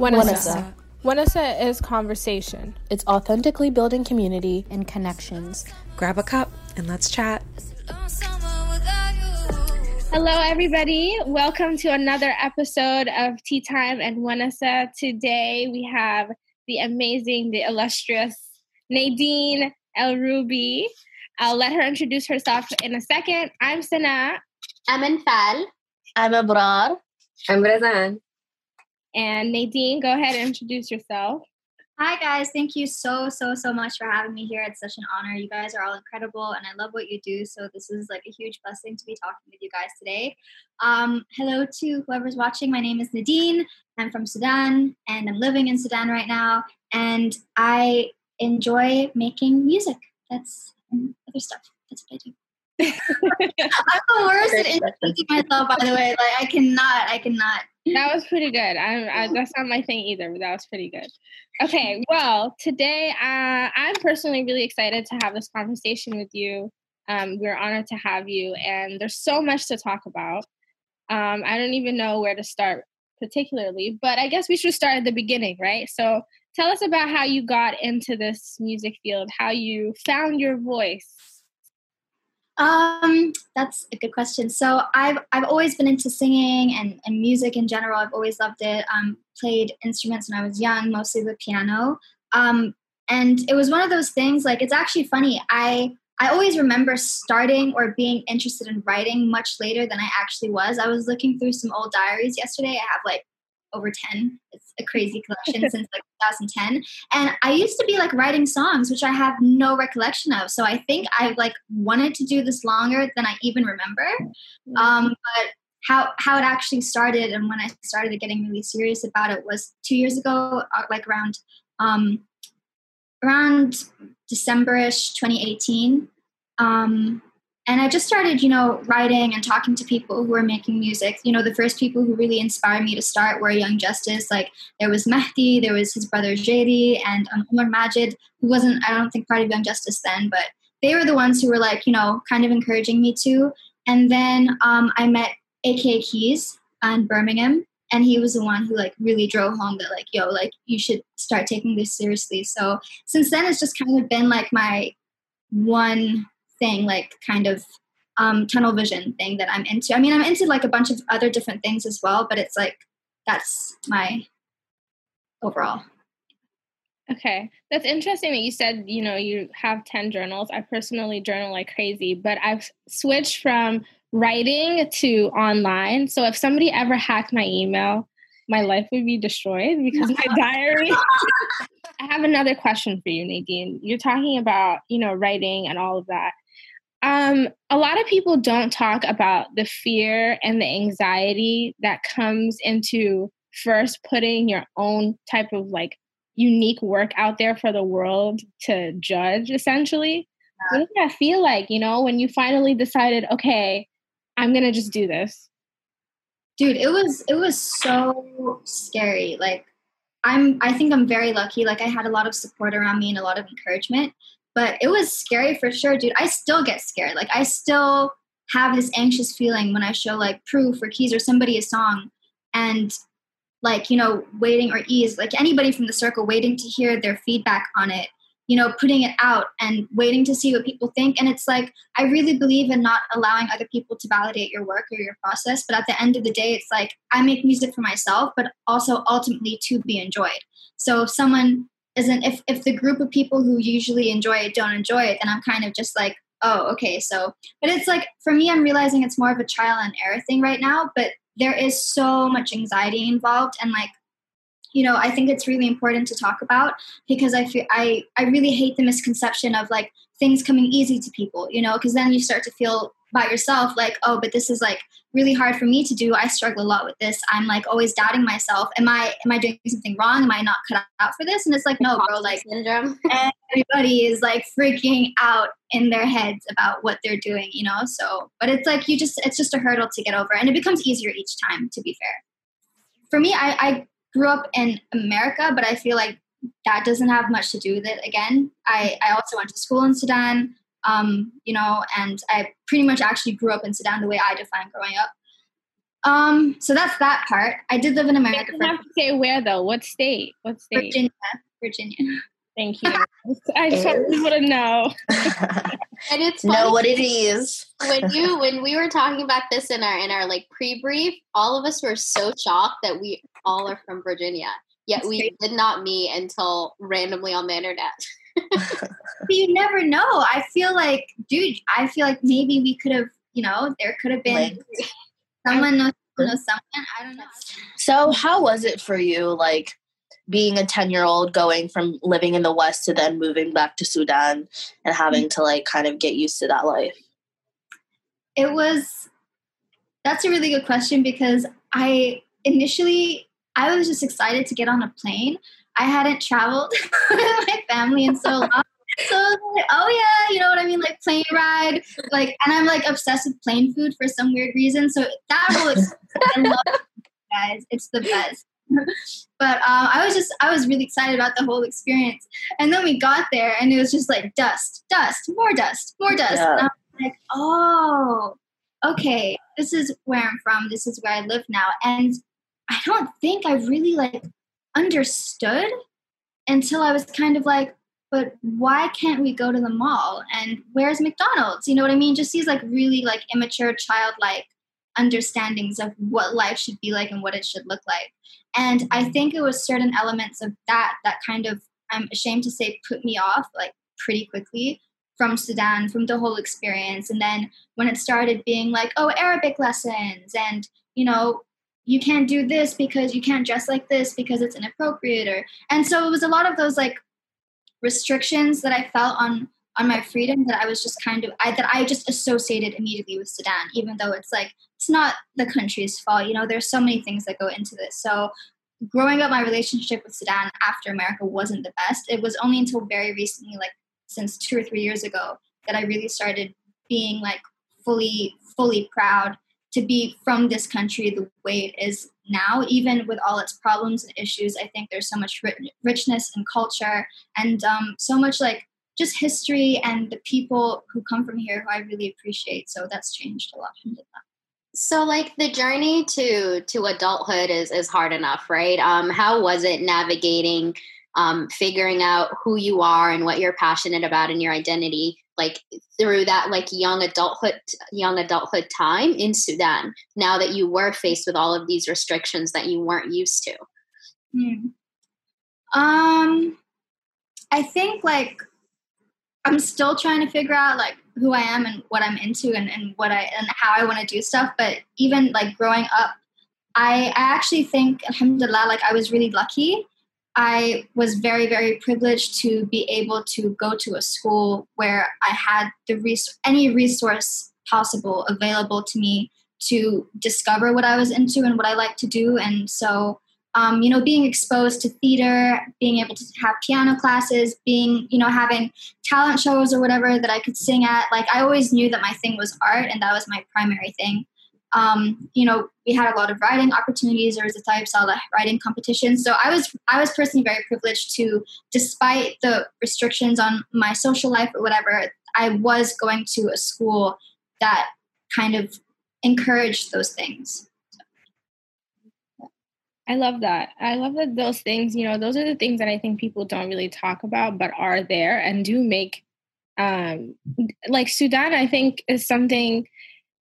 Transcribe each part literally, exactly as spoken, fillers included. Wanessa. Wanessa is conversation. It's authentically building community and connections. Grab a cup and let's chat. Hello, everybody. Welcome to another episode of Tea Time and Wanessa. Today we have the amazing, the illustrious Nadine El Rubi. I'll let her introduce herself in a second. I'm Sana. I'm Infal. I'm Abrar. I'm Razan. And Nadine, go ahead and introduce yourself. Hi, guys. Thank you so, so, so much for having me here. It's such an honor. You guys are all incredible, and I love what you do. So this is like a huge blessing to be talking with you guys today. Um, hello to whoever's watching. My name is Nadine. I'm from Sudan, and I'm living in Sudan right now. And I enjoy making music. That's and other stuff. That's what I do. I'm the worst at introducing myself, by the way. Like, I cannot, I cannot. That was pretty good. I, I, that's not my thing either, but that was pretty good. Okay, well, today uh, I'm personally really excited to have this conversation with you. Um, we're honored to have you, and there's so much to talk about. Um, I don't even know where to start particularly, but I guess we should start at the beginning, right? So tell us about how you got into this music field, how you found your voice. Um, that's a good question. So I've, I've always been into singing and, and music in general. I've always loved it. Um, played instruments when I was young, mostly the piano. Um, and it was one of those things, like, it's actually funny. I, I always remember starting or being interested in writing much later than I actually was. I was looking through some old diaries yesterday. I have like over ten. It's a crazy collection since like two thousand ten. And I used to be like writing songs, which I have no recollection of. So I think I've like wanted to do this longer than I even remember. Um, but how, how it actually started and when I started getting really serious about it was two years ago, like around, um, around December-ish twenty eighteen. Um, And I just started, you know, writing and talking to people who were making music. You know, the first people who really inspired me to start were Young Justice. Like, there was Mahdi, there was his brother Jaydi, and um, Omar Majid, who wasn't, I don't think, part of Young Justice then. But they were the ones who were, like, you know, kind of encouraging me to. And then um, I met A K Keys in Birmingham. And he was the one who, like, really drove home that, like, yo, like, you should start taking this seriously. So since then, it's just kind of been, like, my one thing, like, kind of um tunnel vision thing that I'm into. I mean, I'm into like a bunch of other different things as well, but it's like that's my overall. Okay, that's interesting that you said, you know, you have ten journals. I personally journal like crazy, but I've switched from writing to online. So if somebody ever hacked my email, my life would be destroyed because my diary. I have another question for you, Nadine. You're talking about, you know, writing and all of that. Um, a lot of people don't talk about the fear and the anxiety that comes into first putting your own type of like unique work out there for the world to judge, essentially. Yeah. What did that feel like, you know, when you finally decided, okay, I'm going to just do this? Dude, it was, it was so scary. Like, I'm, I think I'm very lucky. Like, I had a lot of support around me and a lot of encouragement, but it was scary for sure, dude. I still get scared. Like, I still have this anxious feeling when I show like Proof or Keys or somebody a song, and like, you know, waiting or Ease, like anybody from the circle, waiting to hear their feedback on it, you know, putting it out and waiting to see what people think. And it's like, I really believe in not allowing other people to validate your work or your process. But at the end of the day, it's like, I make music for myself, but also ultimately to be enjoyed. So if someone isn't, if, if the group of people who usually enjoy it don't enjoy it, then I'm kind of just like, oh, okay. So, but it's like, for me, I'm realizing it's more of a trial and error thing right now, but there is so much anxiety involved. And like, you know, I think it's really important to talk about, because I feel I, I really hate the misconception of like things coming easy to people, you know, because then you start to feel by yourself like, oh, but this is like really hard for me to do. I struggle a lot with this. I'm like always doubting myself. Am I am I doing something wrong? Am I not cut out for this? And it's like, no, bro, like everybody is like freaking out in their heads about what they're doing, you know. So, but it's like you just it's just a hurdle to get over, and it becomes easier each time, to be fair. For me, I. I grew up in America, but I feel like that doesn't have much to do with it. Again, I, I also went to school in Sudan, um, you know, and I pretty much actually grew up in Sudan the way I define growing up. Um, so that's that part. I did live in America. You have to say where though. What state? What state? Virginia. Virginia. Thank you. I just want people to know. And it's know what it is. when you when we were talking about this in our in our like pre-brief, all of us were so shocked that we all are from Virginia. Yet That's we crazy. Did not meet until randomly on the internet. You never know. I feel like, dude, I feel like maybe we could have, you know, there could have been like, someone knows, knows someone. I don't know. So how was it for you, like, being a ten-year-old going from living in the West to then moving back to Sudan and having to, like, kind of get used to that life? It was – that's a really good question because I initially – I was just excited to get on a plane. I hadn't traveled with my family in so long. So I was like, oh, yeah, you know what I mean? Like, plane ride. Like, and I'm, like, obsessed with plane food for some weird reason. So that whole experience, I love it, guys. It's the best. But um, I was just, I was really excited about the whole experience. And then we got there and it was just like dust, dust, more dust, more dust. Yeah. And I was like, oh, okay, this is where I'm from. This is where I live now. And I don't think I really like understood until I was kind of like, but why can't we go to the mall? And where's McDonald's? You know what I mean? Just these like really like immature childlike understandings of what life should be like and what it should look like. And I think it was certain elements of that that kind of, I'm ashamed to say, put me off like pretty quickly from Sudan, from the whole experience. And then when it started being like, oh, Arabic lessons and, you know, you can't do this because you can't dress like this because it's inappropriate. Or, and so it was a lot of those like restrictions that I felt on, on my freedom that I was just kind of, I, that I just associated immediately with Sudan, even though it's like, it's not the country's fault. You know, there's so many things that go into this. So growing up, my relationship with Sudan after America wasn't the best. It was only until very recently, like since two or three years ago, that I really started being like fully, fully proud to be from this country the way it is now, even with all its problems and issues. I think there's so much richness and culture and um, so much like just history and the people who come from here who I really appreciate. So that's changed a lot from that. So like the journey to to adulthood is, is hard enough, right? Um, how was it navigating, um, figuring out who you are and what you're passionate about and your identity, like through that like young adulthood, young adulthood time in Sudan, now that you were faced with all of these restrictions that you weren't used to? Hmm. Um, I think like I'm still trying to figure out like who I am and what I'm into and, and what I, and how I want to do stuff. But even like growing up, I, I actually think, alhamdulillah, like I was really lucky. I was very, very privileged to be able to go to a school where I had the res- any resource possible available to me to discover what I was into and what I like to do. And so, Um, you know, being exposed to theater, being able to have piano classes, being, you know, having talent shows or whatever that I could sing at. Like, I always knew that my thing was art and that was my primary thing. Um, you know, we had a lot of writing opportunities. There was a Taib Salah writing competition. So I was I was personally very privileged to, despite the restrictions on my social life or whatever, I was going to a school that kind of encouraged those things. I love that. I love that those things, you know, those are the things that I think people don't really talk about, but are there and do make, um, like Sudan, I think is something,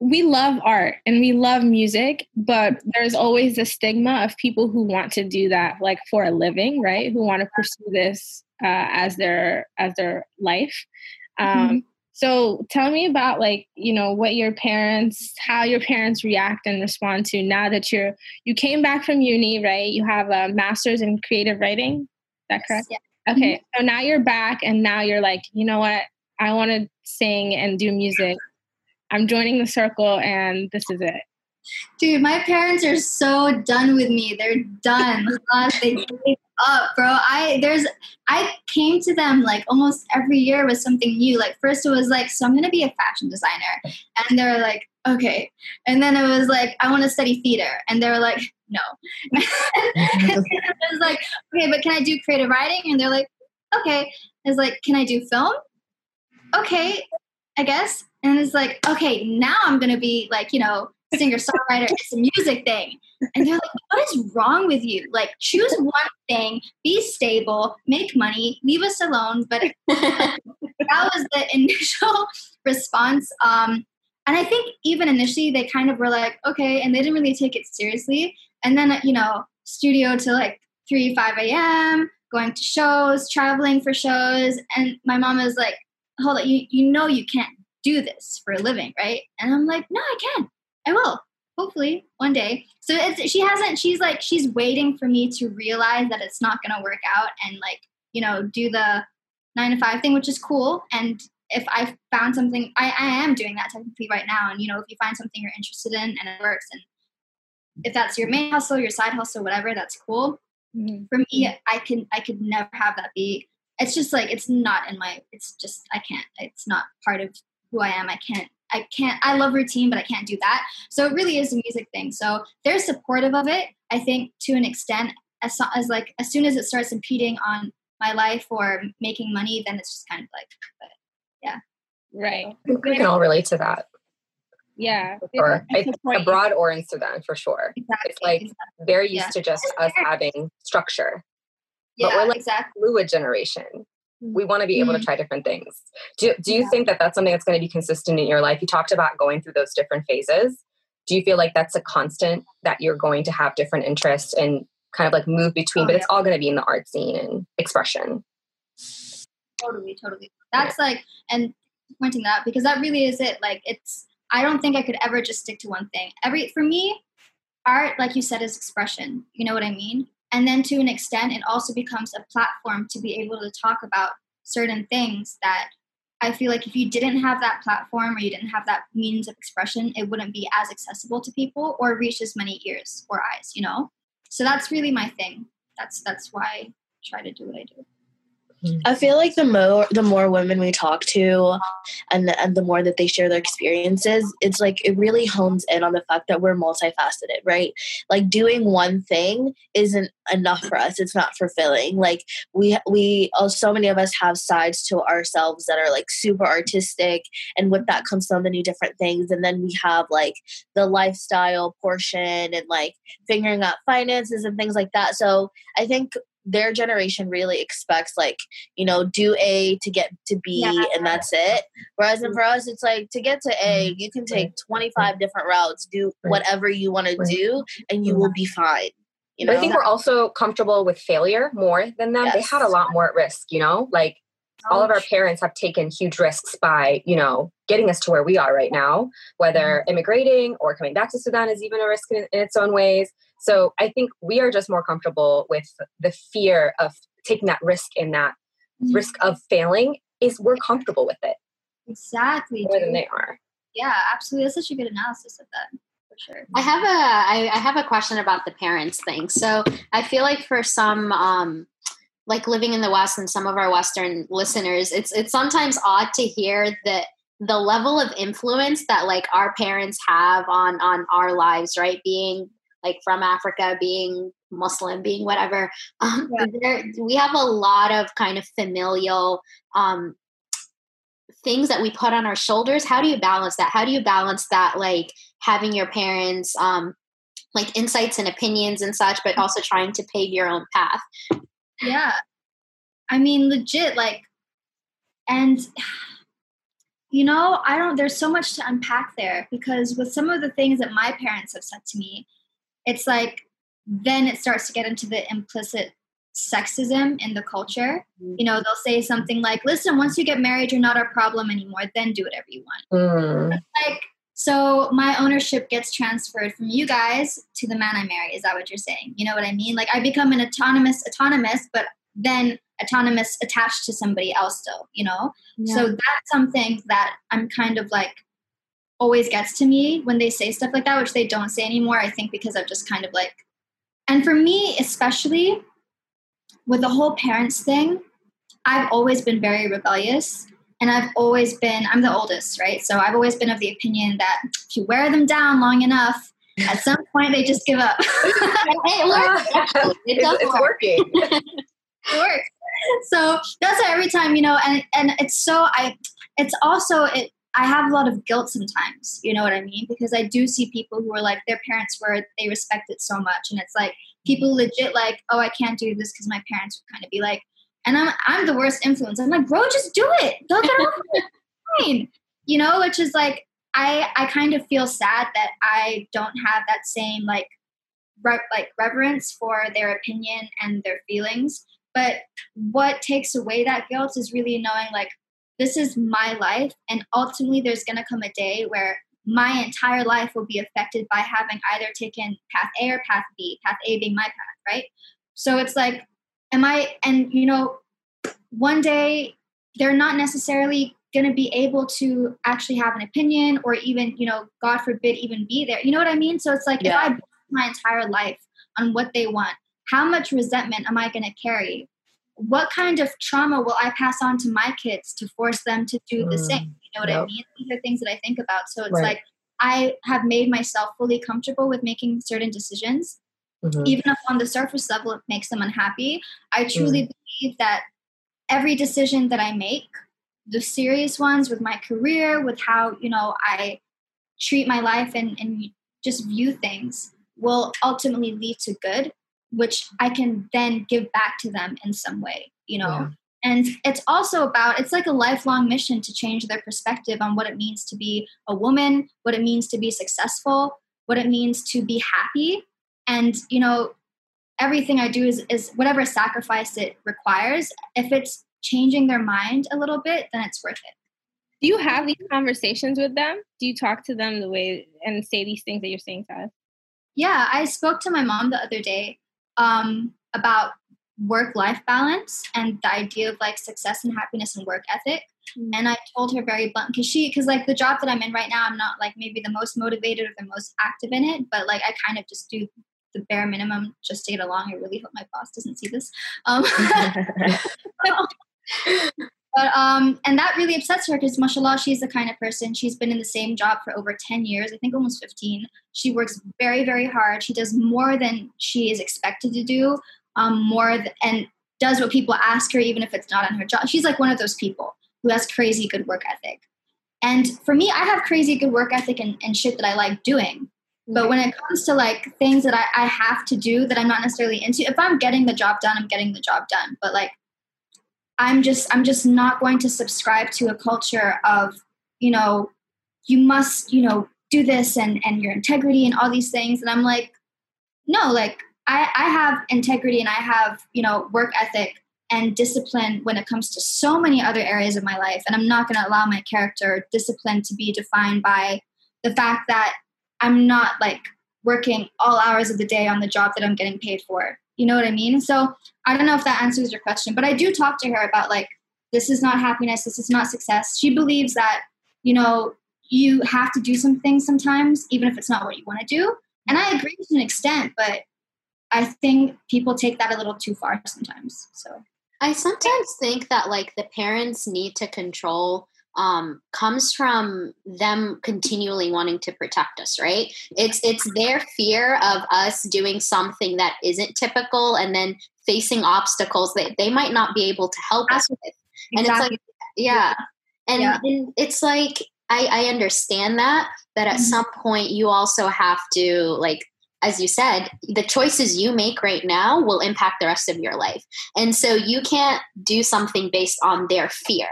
we love art and we love music, but there's always the stigma of people who want to do that, like for a living, right? Who want to pursue this uh, as their, as their life. Um, mm-hmm. So tell me about like, you know, what your parents, how your parents react and respond to now that you're, you came back from uni, right? You have a master's in creative writing. Is that correct? Yes, yeah. Okay. Mm-hmm. So now you're back and now you're like, you know what? I want to sing and do music. I'm joining the circle and this is it. Dude, my parents are so done with me. They're done. They gave up, bro. I there's I came to them like almost every year with something new. Like first it was like, so I'm gonna be a fashion designer, and they're like, okay. And then it was like, I want to study theater, and they were like, no. It was like, okay, but can I do creative writing? And they're like, okay. It's like, can I do film? Okay, I guess. And it's like, okay, now I'm gonna be like, you know, singer-songwriter, it's a music thing. And they're like, what is wrong with you? Like, choose one thing, be stable, make money, leave us alone. But that was the initial response. Um, and I think even initially they kind of were like, okay, and they didn't really take it seriously. And then, you know, studio till like three, five a.m., going to shows, traveling for shows. And my mom is like, hold on, you, you know you can't do this for a living, right? And I'm like, no, I can. I will. Hopefully one day. So it's, she hasn't, she's like, she's waiting for me to realize that it's not going to work out and like, you know, do the nine to five thing, which is cool. And if I found something, I, I am doing that technically right now. And, you know, if you find something you're interested in and it works, and if that's your main hustle, your side hustle, whatever, that's cool. Mm-hmm. For me, I can, I could never have that be, it's just like, it's not in my, it's just, I can't, it's not part of who I am. I can't, I can't, I love routine, but I can't do that. So it really is a music thing. So they're supportive of it, I think, to an extent, as, as like, as soon as it starts impeding on my life or making money, then it's just kind of like, but yeah. Right. So, we can all relate to that. Yeah. Sure. I think a broad or in Sudan for sure. Exactly. It's like exactly. They're used yeah. to just us having structure. Yeah, but we're like exactly. fluid generation. We want to be able mm. to try different things. Do, do you yeah. think that that's something that's going to be consistent in your life? You talked about going through those different phases. Do you feel like that's a constant, that you're going to have different interests and kind of like move between, oh, but yeah. it's all going to be in the art scene and expression? Totally, totally. That's yeah. like, and pointing that out, because that really is it. Like it's, I don't think I could ever just stick to one thing. Every, for me, art, like you said, is expression. You know what I mean? And then to an extent, it also becomes a platform to be able to talk about certain things that I feel like if you didn't have that platform or you didn't have that means of expression, it wouldn't be as accessible to people or reach as many ears or eyes, you know? So that's really my thing. That's that's why I try to do what I do. I feel like the more the more women we talk to and the, and the more that they share their experiences, it's like it really hones in on the fact that we're multifaceted, right? Like doing one thing isn't enough for us. It's not fulfilling. Like we, we oh, so many of us have sides to ourselves that are like super artistic, and with that comes so many different things. And then we have like the lifestyle portion and like figuring out finances and things like that. So I think their generation really expects like, you know, do A to get to B yeah. and that's it. Whereas and for us, it's like to get to A, you can take twenty-five different routes, do whatever you want to do, and you will be fine. You know? But I think we're also comfortable with failure more than them. Yes. They had a lot more at risk, you know, like all of our parents have taken huge risks by, you know, getting us to where we are right now, whether immigrating or coming back to Sudan is even a risk in, in its own ways. So I think we are just more comfortable with the fear of taking that risk, and that mm-hmm. risk of failing is we're comfortable with it. Exactly. More dude. Than they are. Yeah, absolutely. That's such a good analysis of that. Sure. I have a I, I have a question about the parents thing. So I feel like for some um, like living in the West and some of our Western listeners, it's it's sometimes odd to hear that the level of influence that like our parents have on on our lives, right? Being like from Africa, being Muslim, being whatever, um, yeah. there, we have a lot of kind of familial um, things that we put on our shoulders. How do you balance that? How do you balance that? Like having your parents, um, like insights and opinions and such, but also trying to pave your own path. Yeah. I mean, legit, like, and you know, I don't, there's so much to unpack there, because with some of the things that my parents have said to me, it's like, then it starts to get into the implicit sexism in the culture. Mm-hmm. You know, they'll say something like, listen, once you get married, you're not our problem anymore. Then do whatever you want. Mm. Like, so my ownership gets transferred from you guys to the man I marry. Is that what you're saying? You know what I mean? Like I become an autonomous, autonomous, but then autonomous attached to somebody else still, you know? Yeah. So that's something that I'm kind of like, always gets to me when they say stuff like that, which they don't say anymore, I think, because I've just kind of like, and for me, especially with the whole parents thing, I've always been very rebellious, and I've always been, I'm the oldest, right? So I've always been of the opinion that if you wear them down long enough, at some point they just give up. Hey, look, actually, it does it's, it's work. working. It works. So that's why every time, you know, and, and it's so, I, it's also, it, I have a lot of guilt sometimes, you know what I mean? Because I do see people who are like, their parents were, they respect it so much. And it's like, people legit like, oh, I can't do this because my parents would kind of be like, and I'm I'm the worst influence. I'm like, bro, just do it. Go get over it. Fine. You know, which is like, I, I kind of feel sad that I don't have that same like, re- like reverence for their opinion and their feelings. But what takes away that guilt is really knowing like, this is my life, and ultimately there's going to come a day where my entire life will be affected by having either taken path A or path B, path A being my path, right? So it's like, am I, and you know, one day they're not necessarily going to be able to actually have an opinion or even, you know, God forbid, even be there. You know what I mean? So it's like, yeah. If I build my entire life on what they want, how much resentment am I going to carry? What kind of trauma will I pass on to my kids to force them to do the same? You know what yep. I mean? These are things that I think about. So it's right. like, I have made myself fully comfortable with making certain decisions. Mm-hmm. Even if on the surface level, it makes them unhappy. I truly mm. believe that every decision that I make, the serious ones with my career, with how, you know, I treat my life and, and just view things, will ultimately lead to good, which I can then give back to them in some way, you know? Yeah. And it's also about, it's like a lifelong mission to change their perspective on what it means to be a woman, what it means to be successful, what it means to be happy. And, you know, everything I do is, is whatever sacrifice it requires. If it's changing their mind a little bit, then it's worth it. Do you have these conversations with them? Do you talk to them the way and say these things that you're saying to us? Yeah, I spoke to my mom the other day um, about work-life balance and the idea of like success and happiness and work ethic. Mm-hmm. And I told her very blunt, because she, because like the job that I'm in right now, I'm not like maybe the most motivated or the most active in it, but like I kind of just do the bare minimum just to get along. I really hope my boss doesn't see this. Um, but um, and that really upsets her because mashallah, she's the kind of person, she's been in the same job for over ten years, I think almost fifteen. She works very, very hard. She does more than she is expected to do, um, more th- and does what people ask her, even if it's not on her job. She's like one of those people who has crazy good work ethic. And for me, I have crazy good work ethic and, and shit that I like doing. But when it comes to like things that I, I have to do that I'm not necessarily into, if I'm getting the job done, I'm getting the job done. But like, I'm just, I'm just not going to subscribe to a culture of, you know, you must, you know, do this and, and your integrity and all these things. And I'm like, no, like I, I have integrity and I have, you know, work ethic and discipline when it comes to so many other areas of my life. And I'm not going to allow my character or discipline to be defined by the fact that I'm not like working all hours of the day on the job that I'm getting paid for. You know what I mean? So I don't know if that answers your question, but I do talk to her about like, this is not happiness. This is not success. She believes that, you know, you have to do some things sometimes, even if it's not what you want to do. And I agree to an extent, but I think people take that a little too far sometimes. So I sometimes think that like the parents need to control Um, comes from them continually wanting to protect us, right? It's it's their fear of us doing something that isn't typical and then facing obstacles that they might not be able to help us with. And exactly. It's like, yeah. And, yeah. and it's like, I, I understand that, but at mm-hmm. some point you also have to like, as you said, the choices you make right now will impact the rest of your life. And so you can't do something based on their fear.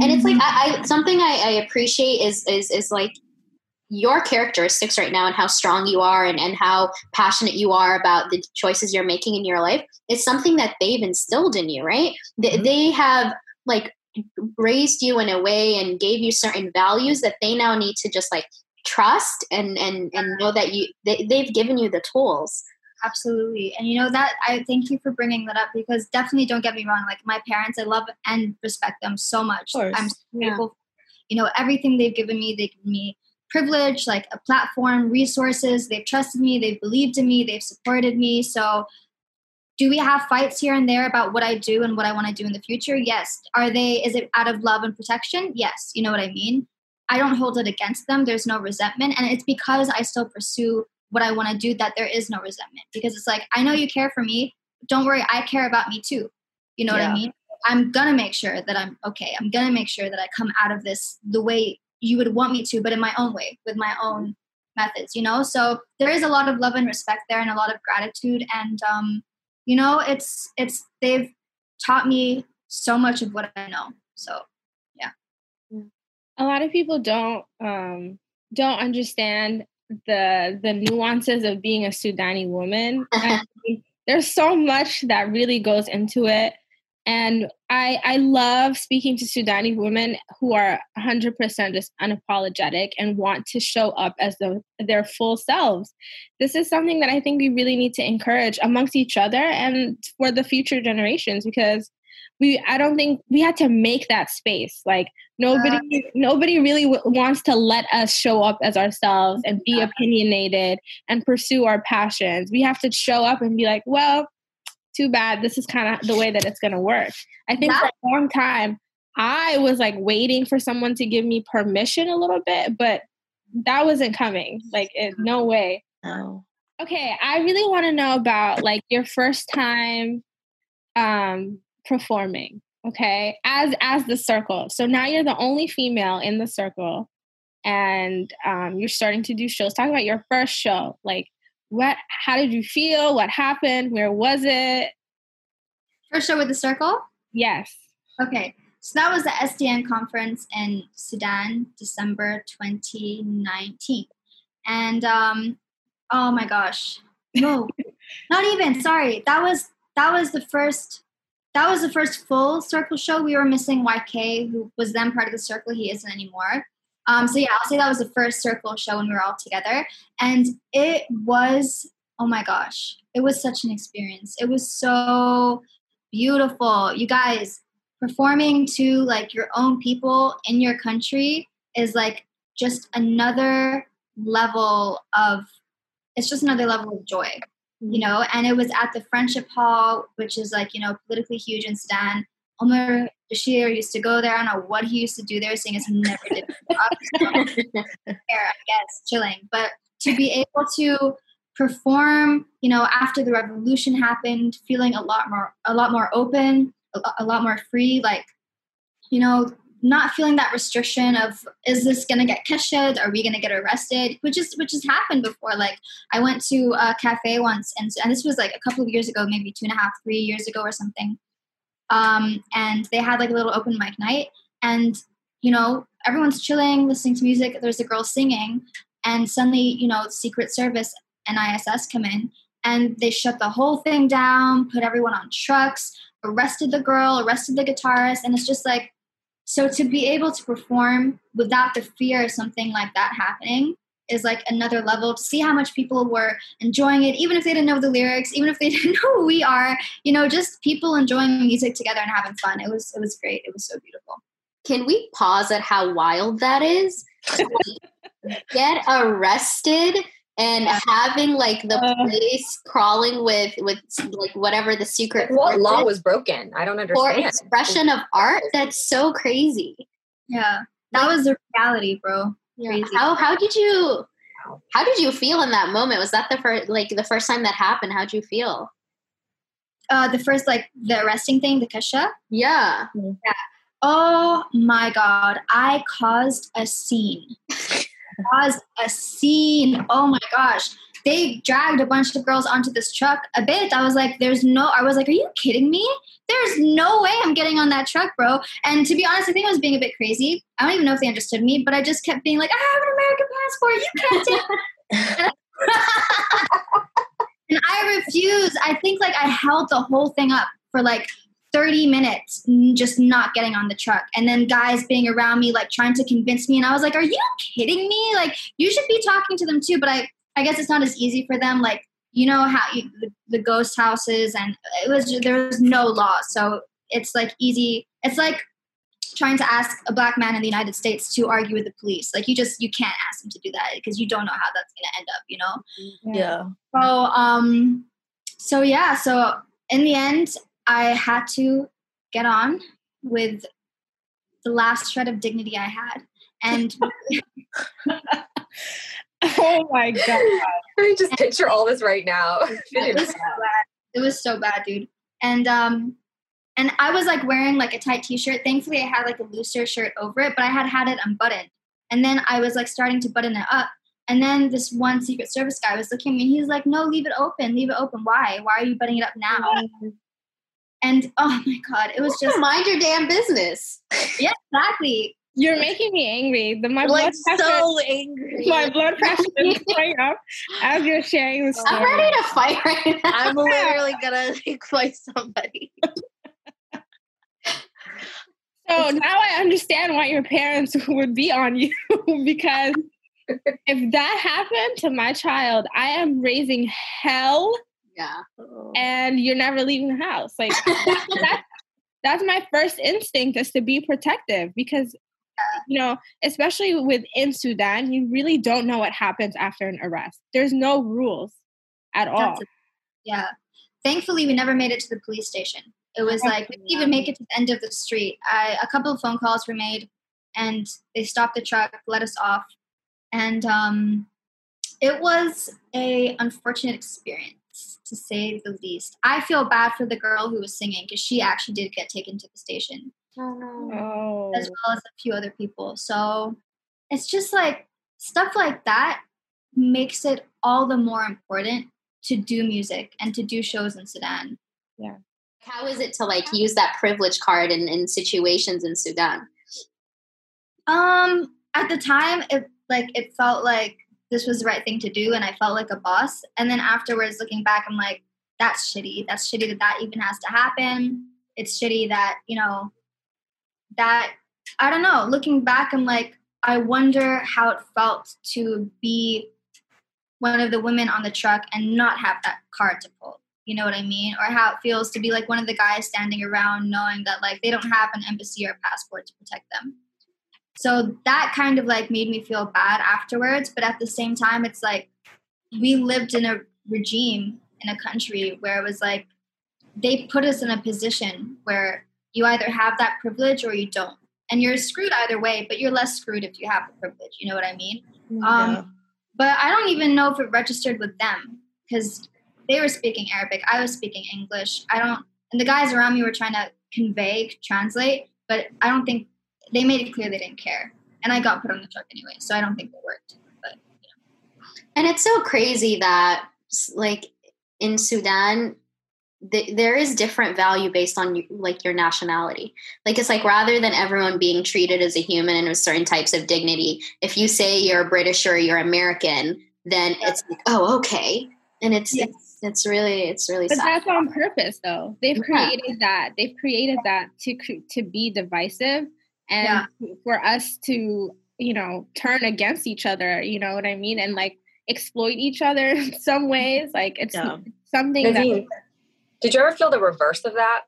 And it's like, I, I something I, I appreciate is, is, is like your characteristics right now and how strong you are and, and how passionate you are about the choices you're making in your life. It's something that they've instilled in you, right? They, they have like raised you in a way and gave you certain values that they now need to just like trust and, and, and know that you, they, they've given you the tools. Absolutely. And you know that, I thank you for bringing that up, because definitely don't get me wrong. Like my parents, I love and respect them so much. I'm so grateful for, you know, everything they've given me. They give me privilege, like a platform, resources. They've trusted me. They've believed in me. They've supported me. So do we have fights here and there about what I do and what I want to do in the future? Yes. Are they, is it out of love and protection? Yes. You know what I mean? I don't hold it against them. There's no resentment. And it's because I still pursue what I want to do that there is no resentment, because it's like, I know you care for me. Don't worry. I care about me too. You know yeah. what I mean? I'm going to make sure that I'm okay. I'm going to make sure that I come out of this the way you would want me to, but in my own way, with my own methods, you know? So there is a lot of love and respect there and a lot of gratitude. And, um, you know, it's, it's, they've taught me so much of what I know. So, yeah. A lot of people don't, um, don't understand the, the nuances of being a Sudani woman. I mean, there's so much that really goes into it. And I, I love speaking to Sudani women who are one hundred percent just unapologetic and want to show up as the, their full selves. This is something that I think we really need to encourage amongst each other and for the future generations, because we I don't think we had to make that space. Like nobody yeah. nobody really w- wants to let us show up as ourselves and be yeah. opinionated and pursue our passions. We have to show up and be like, well, too bad, this is kind of the way that it's going to work. I think yeah. for a long time, I was like waiting for someone to give me permission a little bit, but that wasn't coming. Like, it, no way. Oh. Okay, I really want to know about like your first time um, performing, okay, as as the circle. So now you're the only female in the circle, and um, you're starting to do shows. Talk about your first show, like, What? How did you feel? What happened? Where was it? First show with the circle? Yes. Okay. So that was the S D N conference in Sudan, December twenty nineteen. And, um, oh my gosh. No, not even. Sorry. That was, that was the first, that was the first full circle show. We were missing Y K, who was then part of the circle. He isn't anymore. Um, so yeah, I'll say that was the first circle show when we were all together, and it was, oh my gosh, it was such an experience. It was so beautiful. You guys, performing to like your own people in your country is like just another level of, it's just another level of joy, you know, and it was at the Friendship Hall, which is like, you know, politically huge in Sudan. Omar Bashir used to go there. I don't know what he used to do there, seeing as he never did it. There, I guess, chilling. But to be able to perform, you know, after the revolution happened, feeling a lot more, a lot more open, a, a lot more free, like, you know, not feeling that restriction of, is this going to get questioned? Are we going to get arrested? Which is, which has happened before. Like, I went to a cafe once, and, and this was like a couple of years ago, maybe two and a half, three years ago or something. Um, and they had like a little open mic night, and, you know, everyone's chilling, listening to music. There's a girl singing, and suddenly, you know, Secret Service and I S S come in, and they shut the whole thing down, put everyone on trucks, arrested the girl, arrested the guitarist. And it's just like, so to be able to perform without the fear of something like that happening is like another level. To see how much people were enjoying it, even if they didn't know the lyrics, even if they didn't know who we are, you know, just people enjoying music together and having fun. It was, it was great. It was so beautiful. Can we pause at how wild that is? Get arrested and yeah. having like the uh, police crawling with, with like whatever the secret. What law was broken? I don't understand. For expression of art. That's so crazy. Yeah. That like, was the reality, bro. Yeah. How how did you how did you feel in that moment? Was that the first like the first time that happened? How'd you feel? Uh, the first like the arresting thing, the kasha? Yeah. yeah. Oh my God. I caused a scene. caused a scene. Oh my gosh. They dragged a bunch of girls onto this truck a bit. I was like, there's no, I was like, are you kidding me? There's no way I'm getting on that truck, bro. And to be honest, I think I was being a bit crazy. I don't even know if they understood me, but I just kept being like, I have an American passport. You can't take it. And I refused. I think like I held the whole thing up for like thirty minutes, just not getting on the truck. And then guys being around me, like trying to convince me. And I was like, are you kidding me? Like you should be talking to them too. But I, I guess it's not as easy for them. Like, you know how you, the, the ghost houses, and it was just, there was no law. So it's like easy. It's like trying to ask a black man in the United States to argue with the police. Like you just, you can't ask them to do that because you don't know how that's going to end up, you know? Yeah. So, um, so yeah. So in the end, I had to get on with the last shred of dignity I had. And oh my God. I just and picture all this right now. It was so bad. It was so bad, dude. And um, and I was like wearing like a tight t-shirt. Thankfully I had like a looser shirt over it, but I had had it unbuttoned. And then I was like starting to button it up. And then this one Secret Service guy was looking at me and he's like, no, leave it open, leave it open. Why? Why are you butting it up now? Yeah. And oh my God, it was just mind your damn business. Yeah, exactly. You're making me angry. The, my like blood pressure, so angry. My blood pressure is going up as you're sharing the story. I'm ready to fight right now. I'm literally gonna like, fight somebody. So now I understand why your parents would be on you, because if that happened to my child, I am raising hell. Yeah. And you're never leaving the house. Like that, that's, that's my first instinct, is to be protective, because you know, especially within Sudan, you really don't know what happens after an arrest. There's no rules at all. A, yeah. Thankfully, we never made it to the police station. It was like, we didn't even make it to the end of the street. I, a couple of phone calls were made and they stopped the truck, let us off. And um, it was a unfortunate experience, to say the least. I feel bad for the girl who was singing, because she actually did get taken to the station. Oh, no. As well as a few other people. So it's just like stuff like that makes it all the more important to do music and to do shows in Sudan. Yeah. How is it to like use that privilege card in, in situations in Sudan? Um, at the time, it like it felt like this was the right thing to do, and I felt like a boss. And then afterwards, looking back, I'm like, that's shitty. That's shitty that that even has to happen. It's shitty that, you know, that, I don't know, looking back, I'm like, I wonder how it felt to be one of the women on the truck and not have that card to pull. You know what I mean? Or how it feels to be like one of the guys standing around knowing that like they don't have an embassy or a passport to protect them. So that kind of like made me feel bad afterwards. But at the same time, it's like we lived in a regime in a country where it was like they put us in a position where you either have that privilege or you don't. And you're screwed either way, but you're less screwed if you have the privilege. You know what I mean? Yeah. Um, but I don't even know if it registered with them, because they were speaking Arabic. I was speaking English. I don't, and the guys around me were trying to convey, translate, but I don't think, they made it clear they didn't care. And I got put on the truck anyway, so I don't think it worked. But, you know. And it's so crazy that, like, in Sudan, th- there is different value based on, like, your nationality. Like, it's like rather than everyone being treated as a human and with certain types of dignity, if you say you're a British or you're American, then yeah. It's like, oh, okay. And it's... Yeah. it's It's really, it's really sad. But that's on purpose, though. They've created yeah. that. They've created that to to be divisive and yeah. for us to, you know, turn against each other, you know what I mean? And, like, exploit each other in some ways. Like, it's yeah. something Nadine, that... Did you ever feel the reverse of that?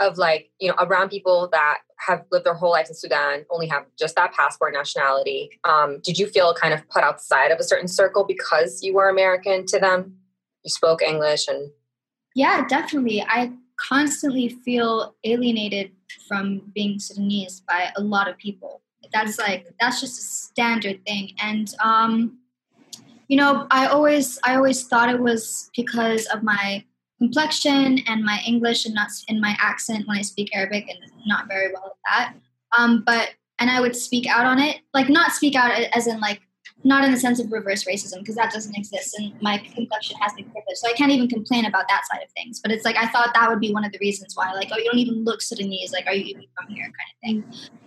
Of, like, you know, around people that have lived their whole lives in Sudan, only have just that passport nationality. Um, did you feel kind of put outside of a certain circle because you were American to them? You spoke English and... Yeah, definitely. I constantly feel alienated from being Sudanese by a lot of people. That's like, that's just a standard thing. And, um, you know, I always, I always thought it was because of my complexion and my English and not in my accent when I speak Arabic, and not very well at that. Um, but, and I would speak out on it, like not speak out as in like, not in the sense of reverse racism, because that doesn't exist, and my complexion has been privileged, so I can't even complain about that side of things. But it's like, I thought that would be one of the reasons why, like, oh, you don't even look Sudanese, like, are you even from here, kind of thing.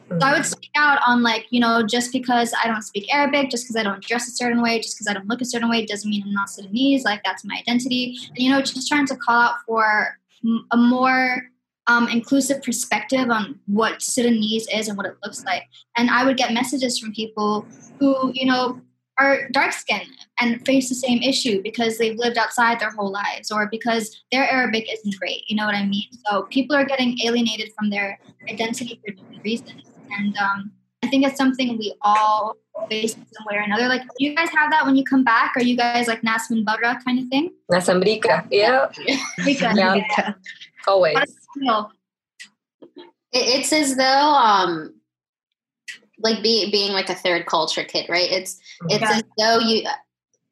Mm-hmm. So I would speak out on, like, you know, just because I don't speak Arabic, just because I don't dress a certain way, just because I don't look a certain way, doesn't mean I'm not Sudanese, like, that's my identity. And, you know, just trying to call out for a more um, inclusive perspective on what Sudanese is and what it looks like. And I would get messages from people who, you know, are dark-skinned and face the same issue because they've lived outside their whole lives, or because their Arabic isn't great, you know what I mean? So people are getting alienated from their identity for different reasons. And um, I think it's something we all face in some way or another. Like, do you guys have that when you come back? Are you guys like Nasman Bagra kind of thing? Nasman Brika, yeah. yeah. Always. It's as though... Um, like be, being like a third culture kid, right? It's it's yeah. as though you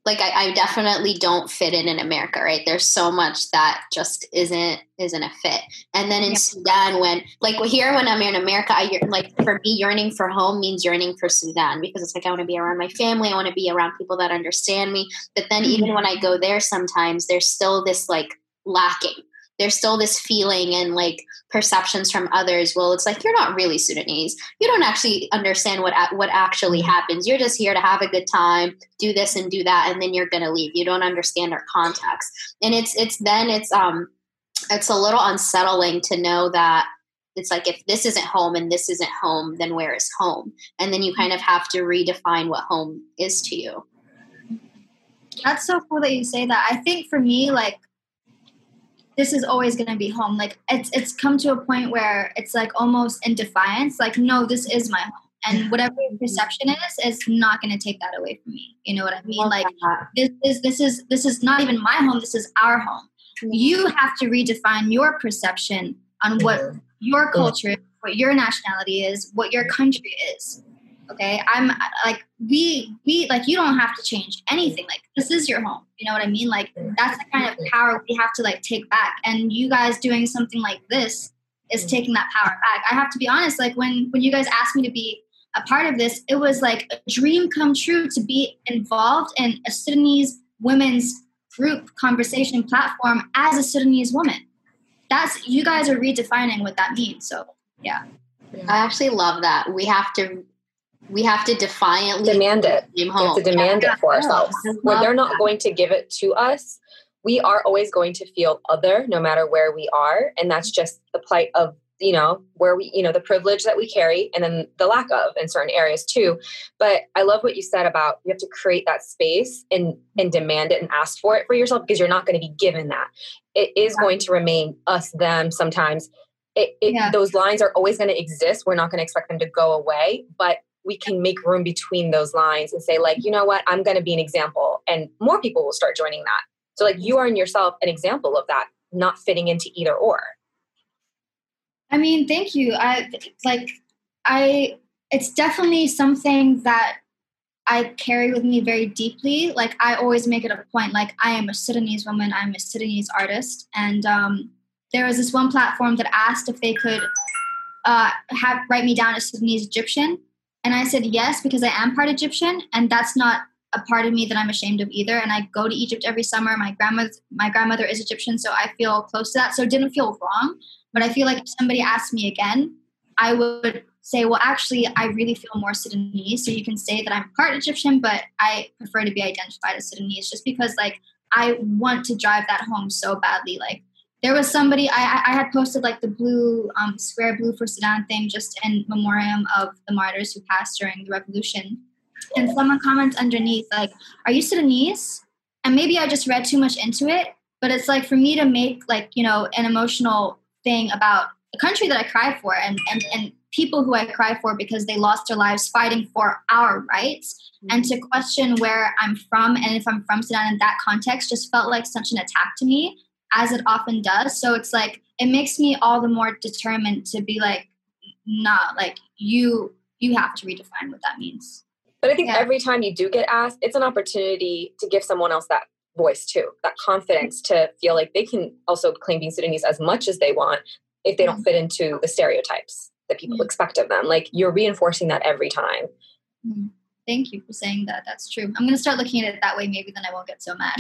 like I, I definitely don't fit in in America, right? There's so much that just isn't isn't a fit. And then in yeah. Sudan, when like here, when I'm in America, I like for me, yearning for home means yearning for Sudan, because it's like I want to be around my family, I want to be around people that understand me. But then mm-hmm. even when I go there, sometimes there's still this like lacking. There's still this feeling and like perceptions from others. Well, it's like, you're not really Sudanese. You don't actually understand what, what actually happens. You're just here to have a good time, do this and do that. And then you're going to leave. You don't understand our context. And it's, it's then it's, um, it's a little unsettling to know that it's like, if this isn't home and this isn't home, then where is home? And then you kind of have to redefine what home is to you. That's so cool that you say that. I think for me, like, this is always going to be home. Like it's, it's come to a point where it's like almost in defiance, like, no, this is my home. And whatever your perception is, is not going to take that away from me. You know what I mean? Like this is, this is, this is not even my home. This is our home. You have to redefine your perception on what your culture is, what your nationality is, what your country is. Okay. I'm like, we, we like, you don't have to change anything. Like this is your home. You know what I mean? Like that's the kind of power we have to like take back. And you guys doing something like this is taking that power back. I have to be honest. Like when, when you guys asked me to be a part of this, it was like a dream come true to be involved in a Sudanese women's group conversation platform as a Sudanese woman. That's, you guys are redefining what that means. So yeah. I actually love that. We have to, We have to defiantly demand it. We have to demand yeah. it for ourselves. When they're not that. going to give it to us, we are always going to feel other, no matter where we are. And that's just the plight of, you know, where we, you know, the privilege that we carry and then the lack of in certain areas too. But I love what you said about you have to create that space and, and demand it and ask for it for yourself, because you're not going to be given that. It is yeah. going to remain us, them sometimes. It, it, yeah. Those lines are always going to exist. We're not going to expect them to go away, but we can make room between those lines and say like, you know what, I'm going to be an example, and more people will start joining that. So like you are in yourself an example of that, not fitting into either or. I mean, thank you. I like, I, it's definitely something that I carry with me very deeply. Like I always make it a point. Like I am a Sudanese woman. I'm a Sudanese artist. And, um, there was this one platform that asked if they could, uh, have write me down as Sudanese Egyptian. And I said yes, because I am part Egyptian, and that's not a part of me that I'm ashamed of either. And I go to Egypt every summer. My grandmother, my grandmother is Egyptian, so I feel close to that. So it didn't feel wrong, but I feel like if somebody asked me again, I would say, well, actually, I really feel more Sudanese. So you can say that I'm part Egyptian, but I prefer to be identified as Sudanese, just because like I want to drive that home so badly. Like there was somebody, I, I had posted like the blue, um, square blue for Sudan thing just in memoriam of the martyrs who passed during the revolution. And someone comments underneath like, are you Sudanese? And maybe I just read too much into it, but it's like for me to make like, you know, an emotional thing about a country that I cry for and, and, and people who I cry for because they lost their lives fighting for our rights, mm-hmm. and to question where I'm from and if I'm from Sudan in that context just felt like such an attack to me, as it often does. So it's like, it makes me all the more determined to be like, nah, like you, you have to redefine what that means. But I think yeah. every time you do get asked, it's an opportunity to give someone else that voice too, that confidence to feel like they can also claim being Sudanese as much as they want if they mm-hmm. don't fit into the stereotypes that people mm-hmm. expect of them. Like you're reinforcing that every time. Mm-hmm. Thank you for saying that. That's true. I'm going to start looking at it that way. Maybe then I won't get so mad.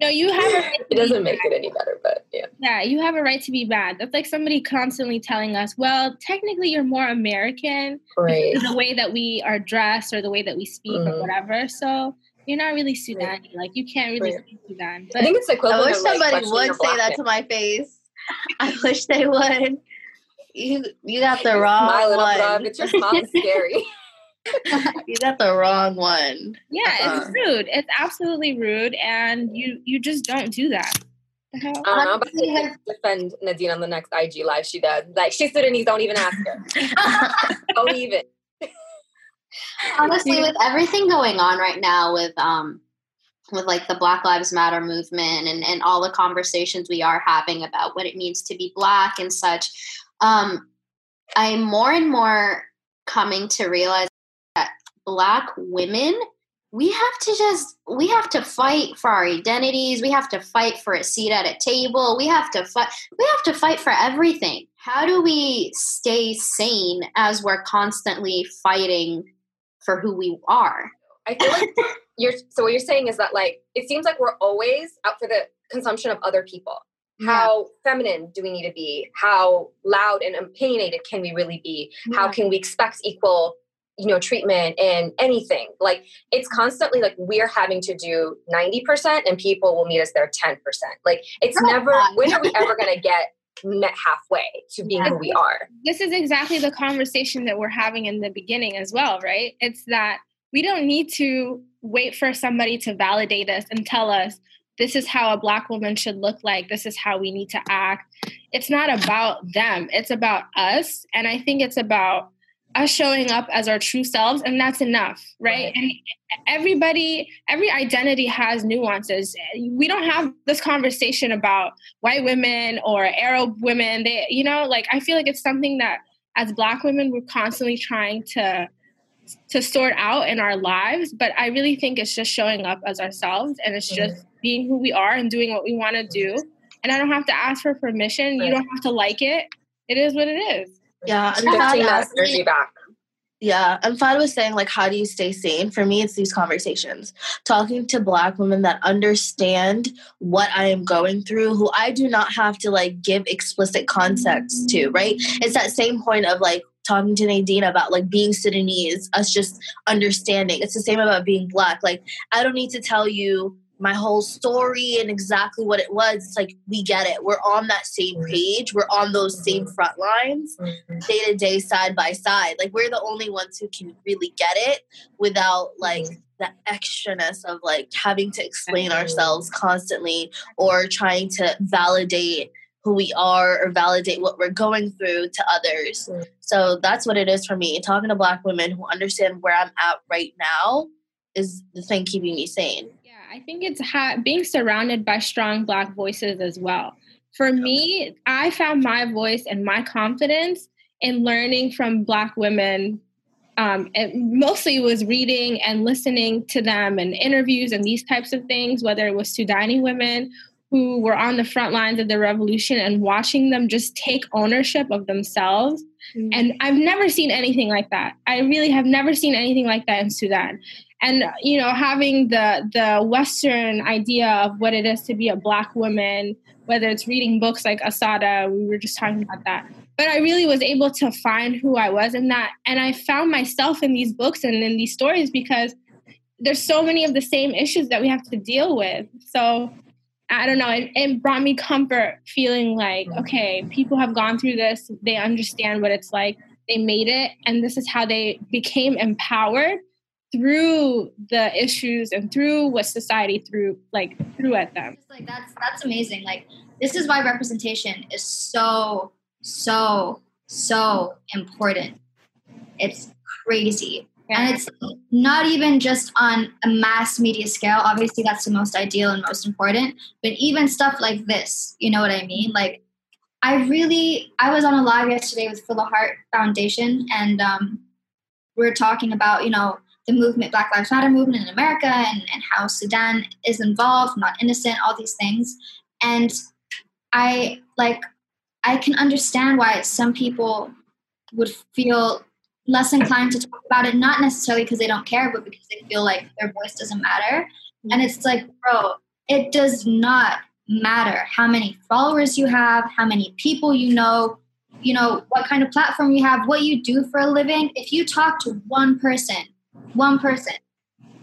No, you have a right to it doesn't make it any better, but yeah. Yeah, you have a right to be mad. That's like somebody constantly telling us, well, technically you're more American right. because of the way that we are dressed or the way that we speak mm. or whatever. So you're not really Sudanese. Right. Like you can't really right. speak Sudan. But I think it's equivalent. I wish somebody like would say that to my face. I wish they would. You you got the wrong my little one. Dog. It's your mom's scary. You got the wrong one. Yeah, uh-huh. It's rude. It's absolutely rude, and you you just don't do that. The hell? I don't know, but I have to defend Nadine on the next I G live. She does like she's Sudanese. Don't even ask her. Don't even. Honestly, with everything going on right now, with um, with like the Black Lives Matter movement and and all the conversations we are having about what it means to be Black and such, um, I'm more and more coming to realize Black women we have to just, we have to fight for our identities. We have to fight for a seat at a table. We have to fight, we have to fight for everything. How do we stay sane as we're constantly fighting for who we are? I feel like you're, so what you're saying is that, like, it seems like we're always out for the consumption of other people. How yeah. feminine do we need to be? How loud and opinionated can we really be? Yeah. How can we expect equal, you know, treatment in anything? Like, it's constantly like we're having to do ninety percent and people will meet us there ten percent. Like, it's oh, never, God. When are we ever going to get met halfway to being yeah. who we are? This is exactly the conversation that we're having in the beginning as well, right? It's that we don't need to wait for somebody to validate us and tell us, this is how a Black woman should look like. This is how we need to act. It's not about them. It's about us. And I think it's about us showing up as our true selves, and that's enough, right? right? And everybody, every identity has nuances. We don't have this conversation about white women or Arab women. They, you know, like, I feel like it's something that as Black women, we're constantly trying to to sort out in our lives. But I really think it's just showing up as ourselves, and it's just mm-hmm. being who we are and doing what we want to do. And I don't have to ask for permission. Right. You don't have to like it. It is what it is. Yeah, and Fad energy back. Yeah, and Fad was saying, like, how do you stay sane? For me, it's these conversations. Talking to Black women that understand what I am going through, who I do not have to, like, give explicit context to, right? It's that same point of, like, talking to Nadine about, like, being Sudanese, us just understanding. It's the same about being Black. Like, I don't need to tell you my whole story and exactly what it was. It's like, we get it. We're on that same page. We're on those same front lines, day to day, side by side. Like, we're the only ones who can really get it without, like, the extraness of, like, having to explain ourselves constantly or trying to validate who we are or validate what we're going through to others. So that's what it is for me. Talking to Black women who understand where I'm at right now is the thing keeping me sane. I think it's ha- being surrounded by strong Black voices as well. For me, I found my voice and my confidence in learning from Black women. Um, it mostly was reading and listening to them and interviews and these types of things, whether it was Sudani women who were on the front lines of the revolution and watching them just take ownership of themselves. Mm-hmm. And I've never seen anything like that. I really have never seen anything like that in Sudan. And, you know, having the the Western idea of what it is to be a Black woman, whether it's reading books like Asada, we were just talking about that. But I really was able to find who I was in that. And I found myself in these books and in these stories because there's so many of the same issues that we have to deal with. So, I don't know, it, it brought me comfort feeling like, okay, people have gone through this. They understand what it's like. They made it. And this is how they became empowered through the issues and through what society threw, like, threw at them. Just like, that's that's amazing. Like, this is why representation is so, so, so important. It's crazy. Yeah. And it's not even just on a mass media scale. Obviously, that's the most ideal and most important. But even stuff like this, you know what I mean? Like, I really, I was on a live yesterday with Full of Heart Foundation, and um, we we're talking about, you know, the movement, Black Lives Matter movement in America, and, and how Sudan is involved, not innocent, all these things. And I, like, I can understand why some people would feel less inclined to talk about it, not necessarily because they don't care, but because they feel like their voice doesn't matter. And it's like, bro, it does not matter how many followers you have, how many people you know, you know, what kind of platform you have, what you do for a living. If you talk to one person, One person,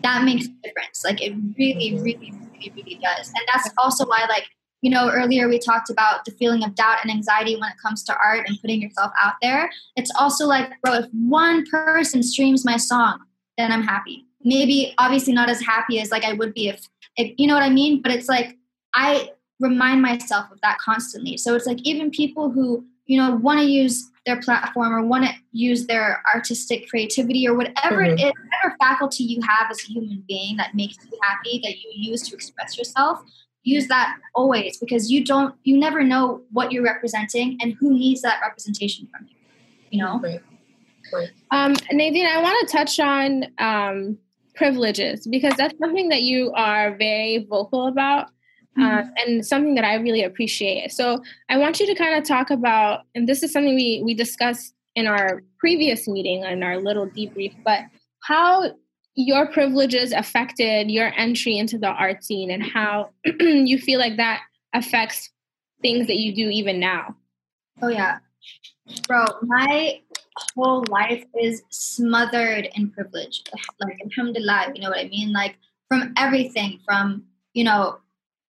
that makes a difference. Like, it really, really, really, really does. And that's also why, like, you know, earlier we talked about the feeling of doubt and anxiety when it comes to art and putting yourself out there. It's also like, bro, if one person streams my song, then I'm happy. Maybe, obviously, not as happy as, like, I would be if, if you know what I mean? But it's like, I remind myself of that constantly. So it's like, even people who, you know, want to use their platform or want to use their artistic creativity or whatever mm-hmm. it is, whatever faculty you have as a human being that makes you happy, that you use to express yourself, use that always, because you don't, you never know what you're representing and who needs that representation from you, you know? Right. Right. Um, Nadine, I want to touch on um, privileges, because that's something that you are very vocal about, mm-hmm. um, and something that I really appreciate. So I want you to kind of talk about, and this is something we, we discussed in our previous meeting and our little debrief, but how your privileges affected your entry into the art scene and how you feel like that affects things that you do even now. Oh, yeah. Bro, my whole life is smothered in privilege. Like, alhamdulillah, you know what I mean? Like, from everything, from, you know,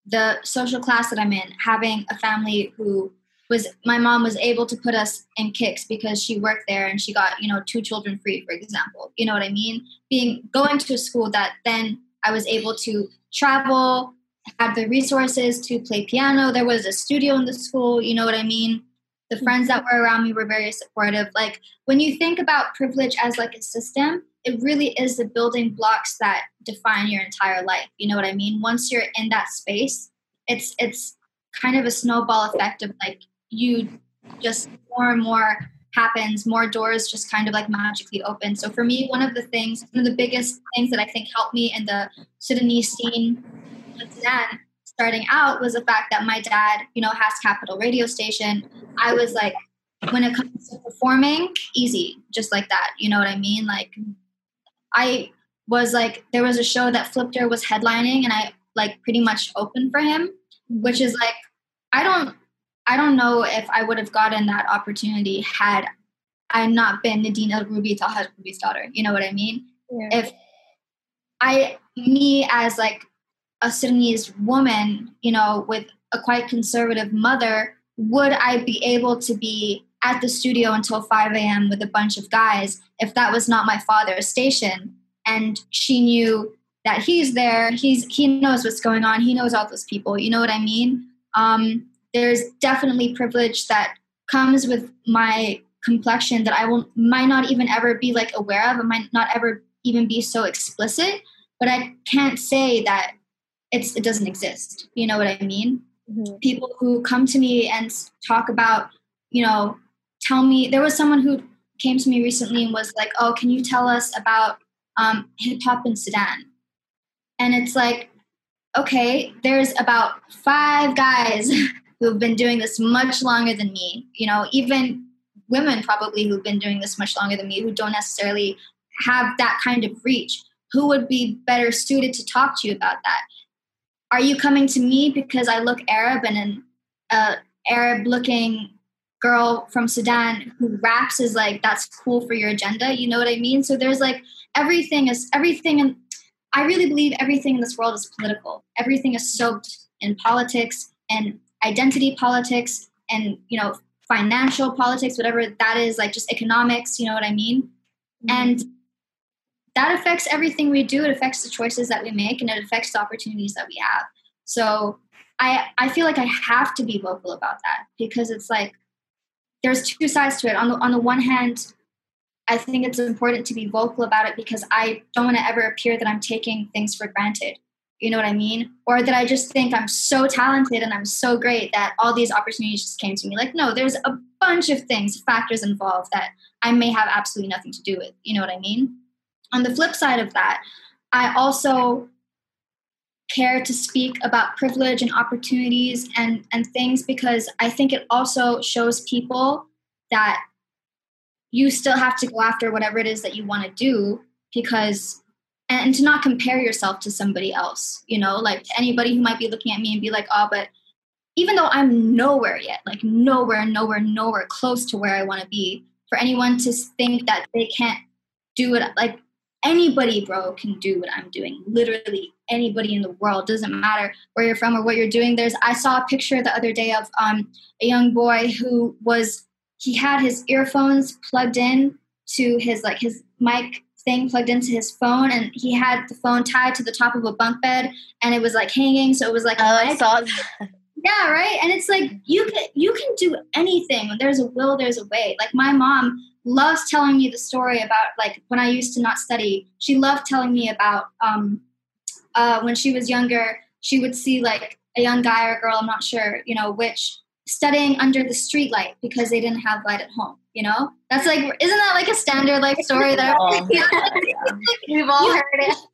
the social class that I'm in, having a family who was, my mom was able to put us in Kicks because she worked there and she got, you know, two children free, for example. You know what I mean? Being, going to a school that then I was able to travel, had the resources to play piano. There was a studio in the school. You know what I mean? The friends that were around me were very supportive. Like, when you think about privilege as like a system, it really is the building blocks that define your entire life. You know what I mean? Once you're in that space, it's it's kind of a snowball effect of like, you just, more and more happens, more doors just kind of like magically open. So for me, one of the things, one of the biggest things that I think helped me in the Sudanese scene with Sudan starting out was the fact that my dad, you know, has Capital Radio Station. I was like, when it comes to performing, easy, just like that. You know what I mean? Like, I was like, there was a show that Flipper was headlining and I like pretty much opened for him, which is like, I don't, I don't know if I would have gotten that opportunity had I not been Nadine El Rubi, Taha Rubi's daughter. You know what I mean? Yeah. If I, me as like a Sudanese woman, you know, with a quite conservative mother, would I be able to be at the studio until five a.m. with a bunch of guys if that was not my father's station? And she knew that he's there. He's he knows what's going on. He knows all those people. You know what I mean? Um, there's definitely privilege that comes with my complexion that I will might not even ever be like aware of. I might not ever even be so explicit, but I can't say that It's, it doesn't exist. You know what I mean? Mm-hmm. People who come to me and talk about, you know, tell me, there was someone who came to me recently and was like, oh, can you tell us about um, hip hop in Sudan? And it's like, okay, there's about five guys who've been doing this much longer than me, you know, even women probably who've been doing this much longer than me, who don't necessarily have that kind of reach. Who would be better suited to talk to you about that? Are you coming to me because I look Arab and an uh, Arab-looking girl from Sudan who raps is like, that's cool for your agenda? You know what I mean? So there's like everything is everything. And I really believe everything in this world is political. Everything is soaked in politics and identity politics and, you know, financial politics, whatever that is, like just economics. You know what I mean? Mm-hmm. And that affects everything we do. It affects the choices that we make and it affects the opportunities that we have. So I I feel like I have to be vocal about that because it's like, there's two sides to it. On the, on the one hand, I think it's important to be vocal about it because I don't want to ever appear that I'm taking things for granted. You know what I mean? Or that I just think I'm so talented and I'm so great that all these opportunities just came to me. Like, no, there's a bunch of things, factors involved that I may have absolutely nothing to do with. You know what I mean? On the flip side of that, I also care to speak about privilege and opportunities and, and things because I think it also shows people that you still have to go after whatever it is that you want to do because, and, and to not compare yourself to somebody else, you know, like anybody who might be looking at me and be like, oh, but even though I'm nowhere yet, like nowhere, nowhere, nowhere close to where I want to be, for anyone to think that they can't do it, like, anybody, bro, can do what I'm doing. Literally anybody in the world. Doesn't matter where you're from or what you're doing. There's, I saw a picture the other day of um, a young boy who was, he had his earphones plugged in to his, like his mic thing plugged into his phone, and he had the phone tied to the top of a bunk bed and it was like hanging. So it was like, oh, I saw that. Yeah, right? And it's like, you can, you can do anything. When there's a will, there's a way. Like my mom loves telling me the story about like when I used to not study. She loved telling me about um, uh, when she was younger, she would see like a young guy or girl, I'm not sure, you know, which studying under the street light because they didn't have light at home. You know, that's like, isn't that like a standard life story? That yeah. Yeah. We've all you, heard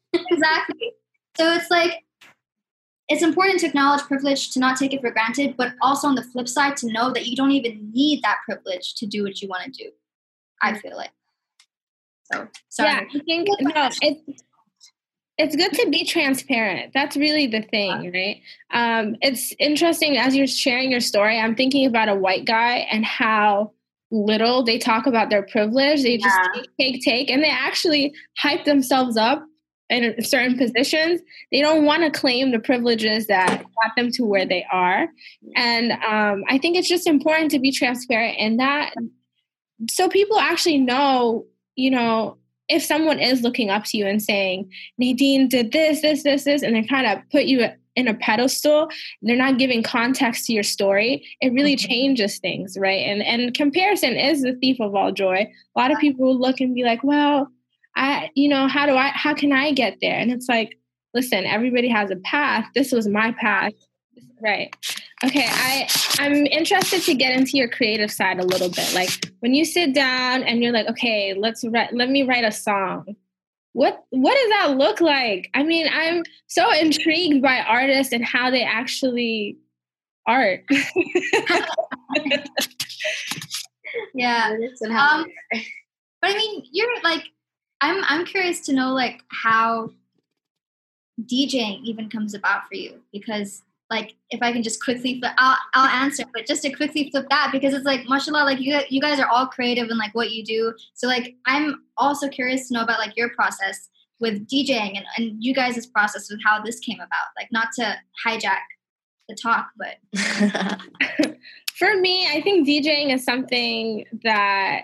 it. Exactly. So it's like, it's important to acknowledge privilege, to not take it for granted, but also on the flip side, to know that you don't even need that privilege to do what you want to do. I feel like. So, sorry. Yeah, I think no, it's, it's good to be transparent. That's really the thing, right? Um, it's interesting, as you're sharing your story, I'm thinking about a white guy and how little they talk about their privilege. They just yeah. take, take, take, and they actually hype themselves up in certain positions. They don't want to claim the privileges that got them to where they are. And um, I think it's just important to be transparent in that, so people actually know, you know, if someone is looking up to you and saying, Nadine did this, this, this, this, and they kind of put you in a pedestal, they're not giving context to your story. It really mm-hmm. changes things, right? And and comparison is the thief of all joy. A lot of people will look and be like, well, I, you know, how do I, how can I get there? And it's like, listen, everybody has a path. This was my path. Right. Okay. I, I'm interested to get into your creative side a little bit. Like when you sit down and you're like, okay, let's write, let me write a song. What, what does that look like? I mean, I'm so intrigued by artists and how they actually art. Yeah. Um, but I mean, you're like, I'm I'm curious to know like how DJing even comes about for you, because like if I can just quickly flip, I'll I'll answer, but just to quickly flip that, because it's like mashallah, like you you guys are all creative in like what you do. So like I'm also curious to know about like your process with DJing and, and you guys' process with how this came about. Like not to hijack the talk, but for me, I think DJing is something that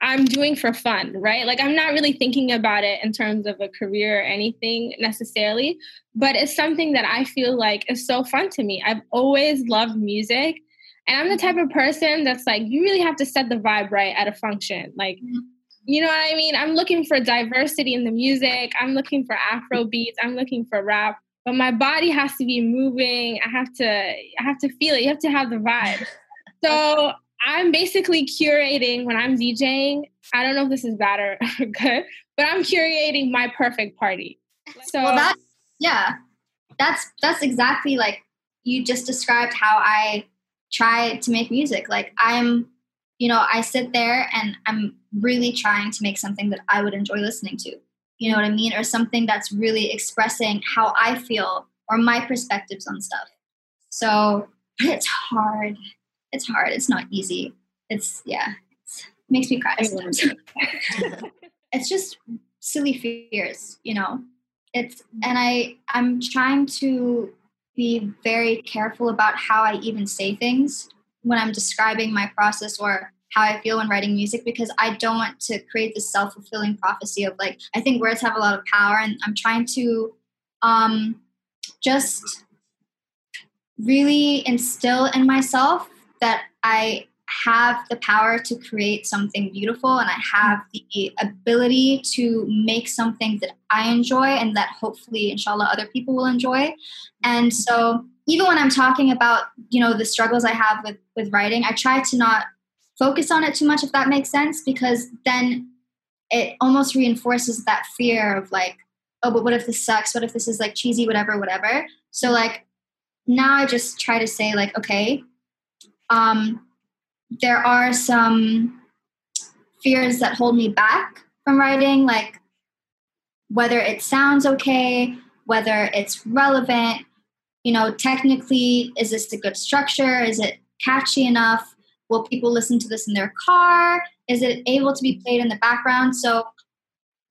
I'm doing for fun, right? Like I'm not really thinking about it in terms of a career or anything necessarily, but it's something that I feel like is so fun to me. I've always loved music, and I'm the type of person that's like, you really have to set the vibe right at a function. Like, you know what I mean? I'm looking for diversity in the music. I'm looking for Afro beats. I'm looking for rap, but my body has to be moving. I have to, I have to feel it. You have to have the vibe. So I'm basically curating when I'm DJing. I don't know if this is bad or good, but I'm curating my perfect party. So well, that's, yeah, that's, that's exactly like you just described how I try to make music. Like I'm, you know, I sit there and I'm really trying to make something that I would enjoy listening to, you know what I mean? Or something that's really expressing how I feel or my perspectives on stuff. So it's hard. It's hard. It's not easy. It's, yeah, it's, it makes me cry sometimes. It's just silly fears, you know? It's, and I, I'm trying to be very careful about how I even say things when I'm describing my process or how I feel when writing music, because I don't want to create this self-fulfilling prophecy of like, I think words have a lot of power, and I'm trying to um, just really instill in myself that I have the power to create something beautiful, and I have the ability to make something that I enjoy and that hopefully, inshallah, other people will enjoy. And so even when I'm talking about, you know, the struggles I have with, with writing, I try to not focus on it too much, if that makes sense, because then it almost reinforces that fear of like, oh, but what if this sucks? What if this is like cheesy, whatever, whatever. So like now I just try to say like, okay, Um, there are some fears that hold me back from writing, like whether it sounds okay, whether it's relevant, you know, technically, is this a good structure? Is it catchy enough? Will people listen to this in their car? Is it able to be played in the background? So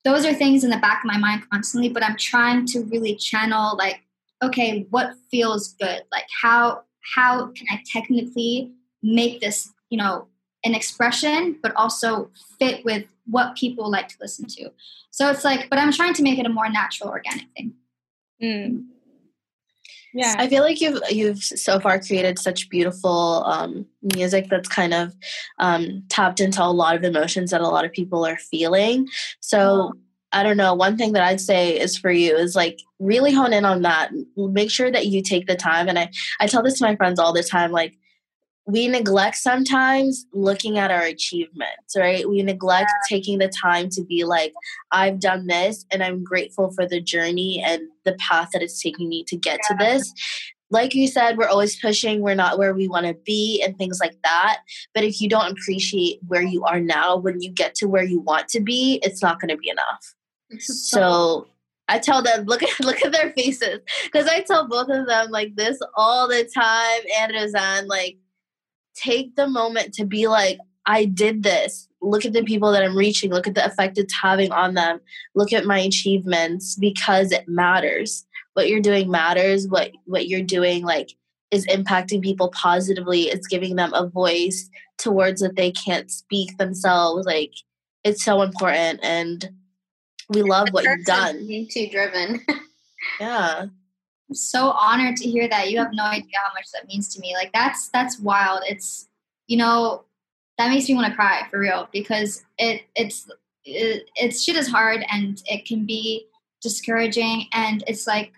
those are things in the back of my mind constantly, but I'm trying to really channel like, okay, what feels good? Like how... how can I technically make this, you know, an expression, but also fit with what people like to listen to? So it's like, but I'm trying to make it a more natural, organic thing. Mm. Yeah, I feel like you've you've so far created such beautiful um, music that's kind of um, tapped into a lot of emotions that a lot of people are feeling. So I don't know, one thing that I'd say is for you is like really hone in on that. Make sure that you take the time. And I, I tell this to my friends all the time, like we neglect sometimes looking at our achievements, right? We neglect yeah. taking the time to be like, I've done this and I'm grateful for the journey and the path that it's taking me to get yeah. to this. Like you said, we're always pushing. We're not where we want to be and things like that. But if you don't appreciate where you are now, when you get to where you want to be, it's not going to be enough. So I tell them, look at look at their faces. Because I tell both of them like this all the time. And Razan, like, take the moment to be like, I did this. Look at the people that I'm reaching. Look at the effect it's having on them. Look at my achievements, because it matters. What you're doing matters. What what you're doing like is impacting people positively. It's giving them a voice towards what they can't speak themselves. Like, it's so important, and we love what you've done. Being too driven. Yeah. I'm so honored to hear that. You have no idea how much that means to me. Like, that's that's wild. It's, you know, that makes me want to cry for real, because it it's it, it's shit is hard and it can be discouraging, and it's like,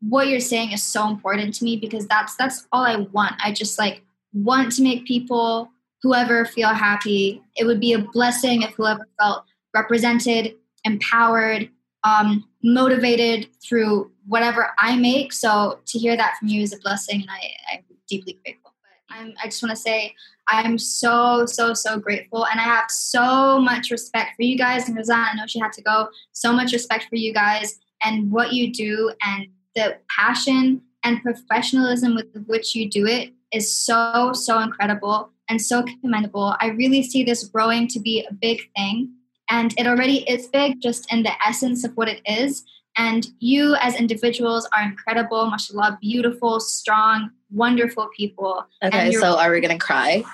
what you're saying is so important to me, because that's that's all I want. I just like want to make people, whoever, feel happy. It would be a blessing if whoever felt represented, empowered, um, motivated through whatever I make. So to hear that from you is a blessing, and I, I'm deeply grateful. But I'm, I just want to say I'm so, so, so grateful, and I have so much respect for you guys. And Razan, I know she had to go. So much respect for you guys and what you do, and the passion and professionalism with which you do it is so, so incredible and so commendable. I really see this growing to be a big thing, and it already is big just in the essence of what it is. And you as individuals are incredible, mashallah, beautiful, strong, wonderful people. Okay, so are we going to cry?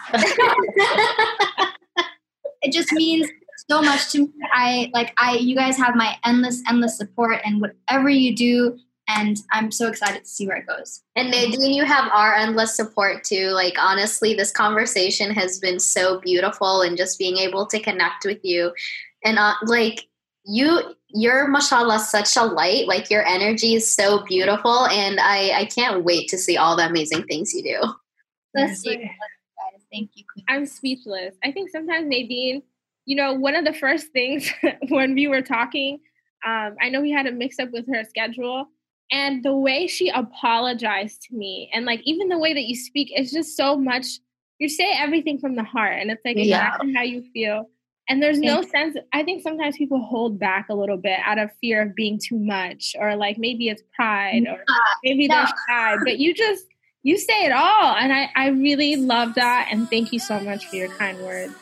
It just means so much to me. I like I you guys have my endless, endless support, and whatever you do, and I'm so excited to see where it goes. And Nadine, you have our endless support too. Like, honestly, this conversation has been so beautiful, and just being able to connect with you. And uh, like you, you're, mashallah, such a light. Like, your energy is so beautiful. And I, I can't wait to see all the amazing things you do. Bless you. Thank you. I'm speechless. I think sometimes, Nadine, you know, one of the first things when we were talking, um, I know we had a mix up with her schedule. And the way she apologized to me, and like, even the way that you speak, it's just so much. You say everything from the heart, and it's like exactly yeah. how you feel. And there's no sense. I think sometimes people hold back a little bit out of fear of being too much, or like maybe it's pride, or maybe no. there's pride. But you just, you say it all. And I, I really love that. And thank you so much for your kind words.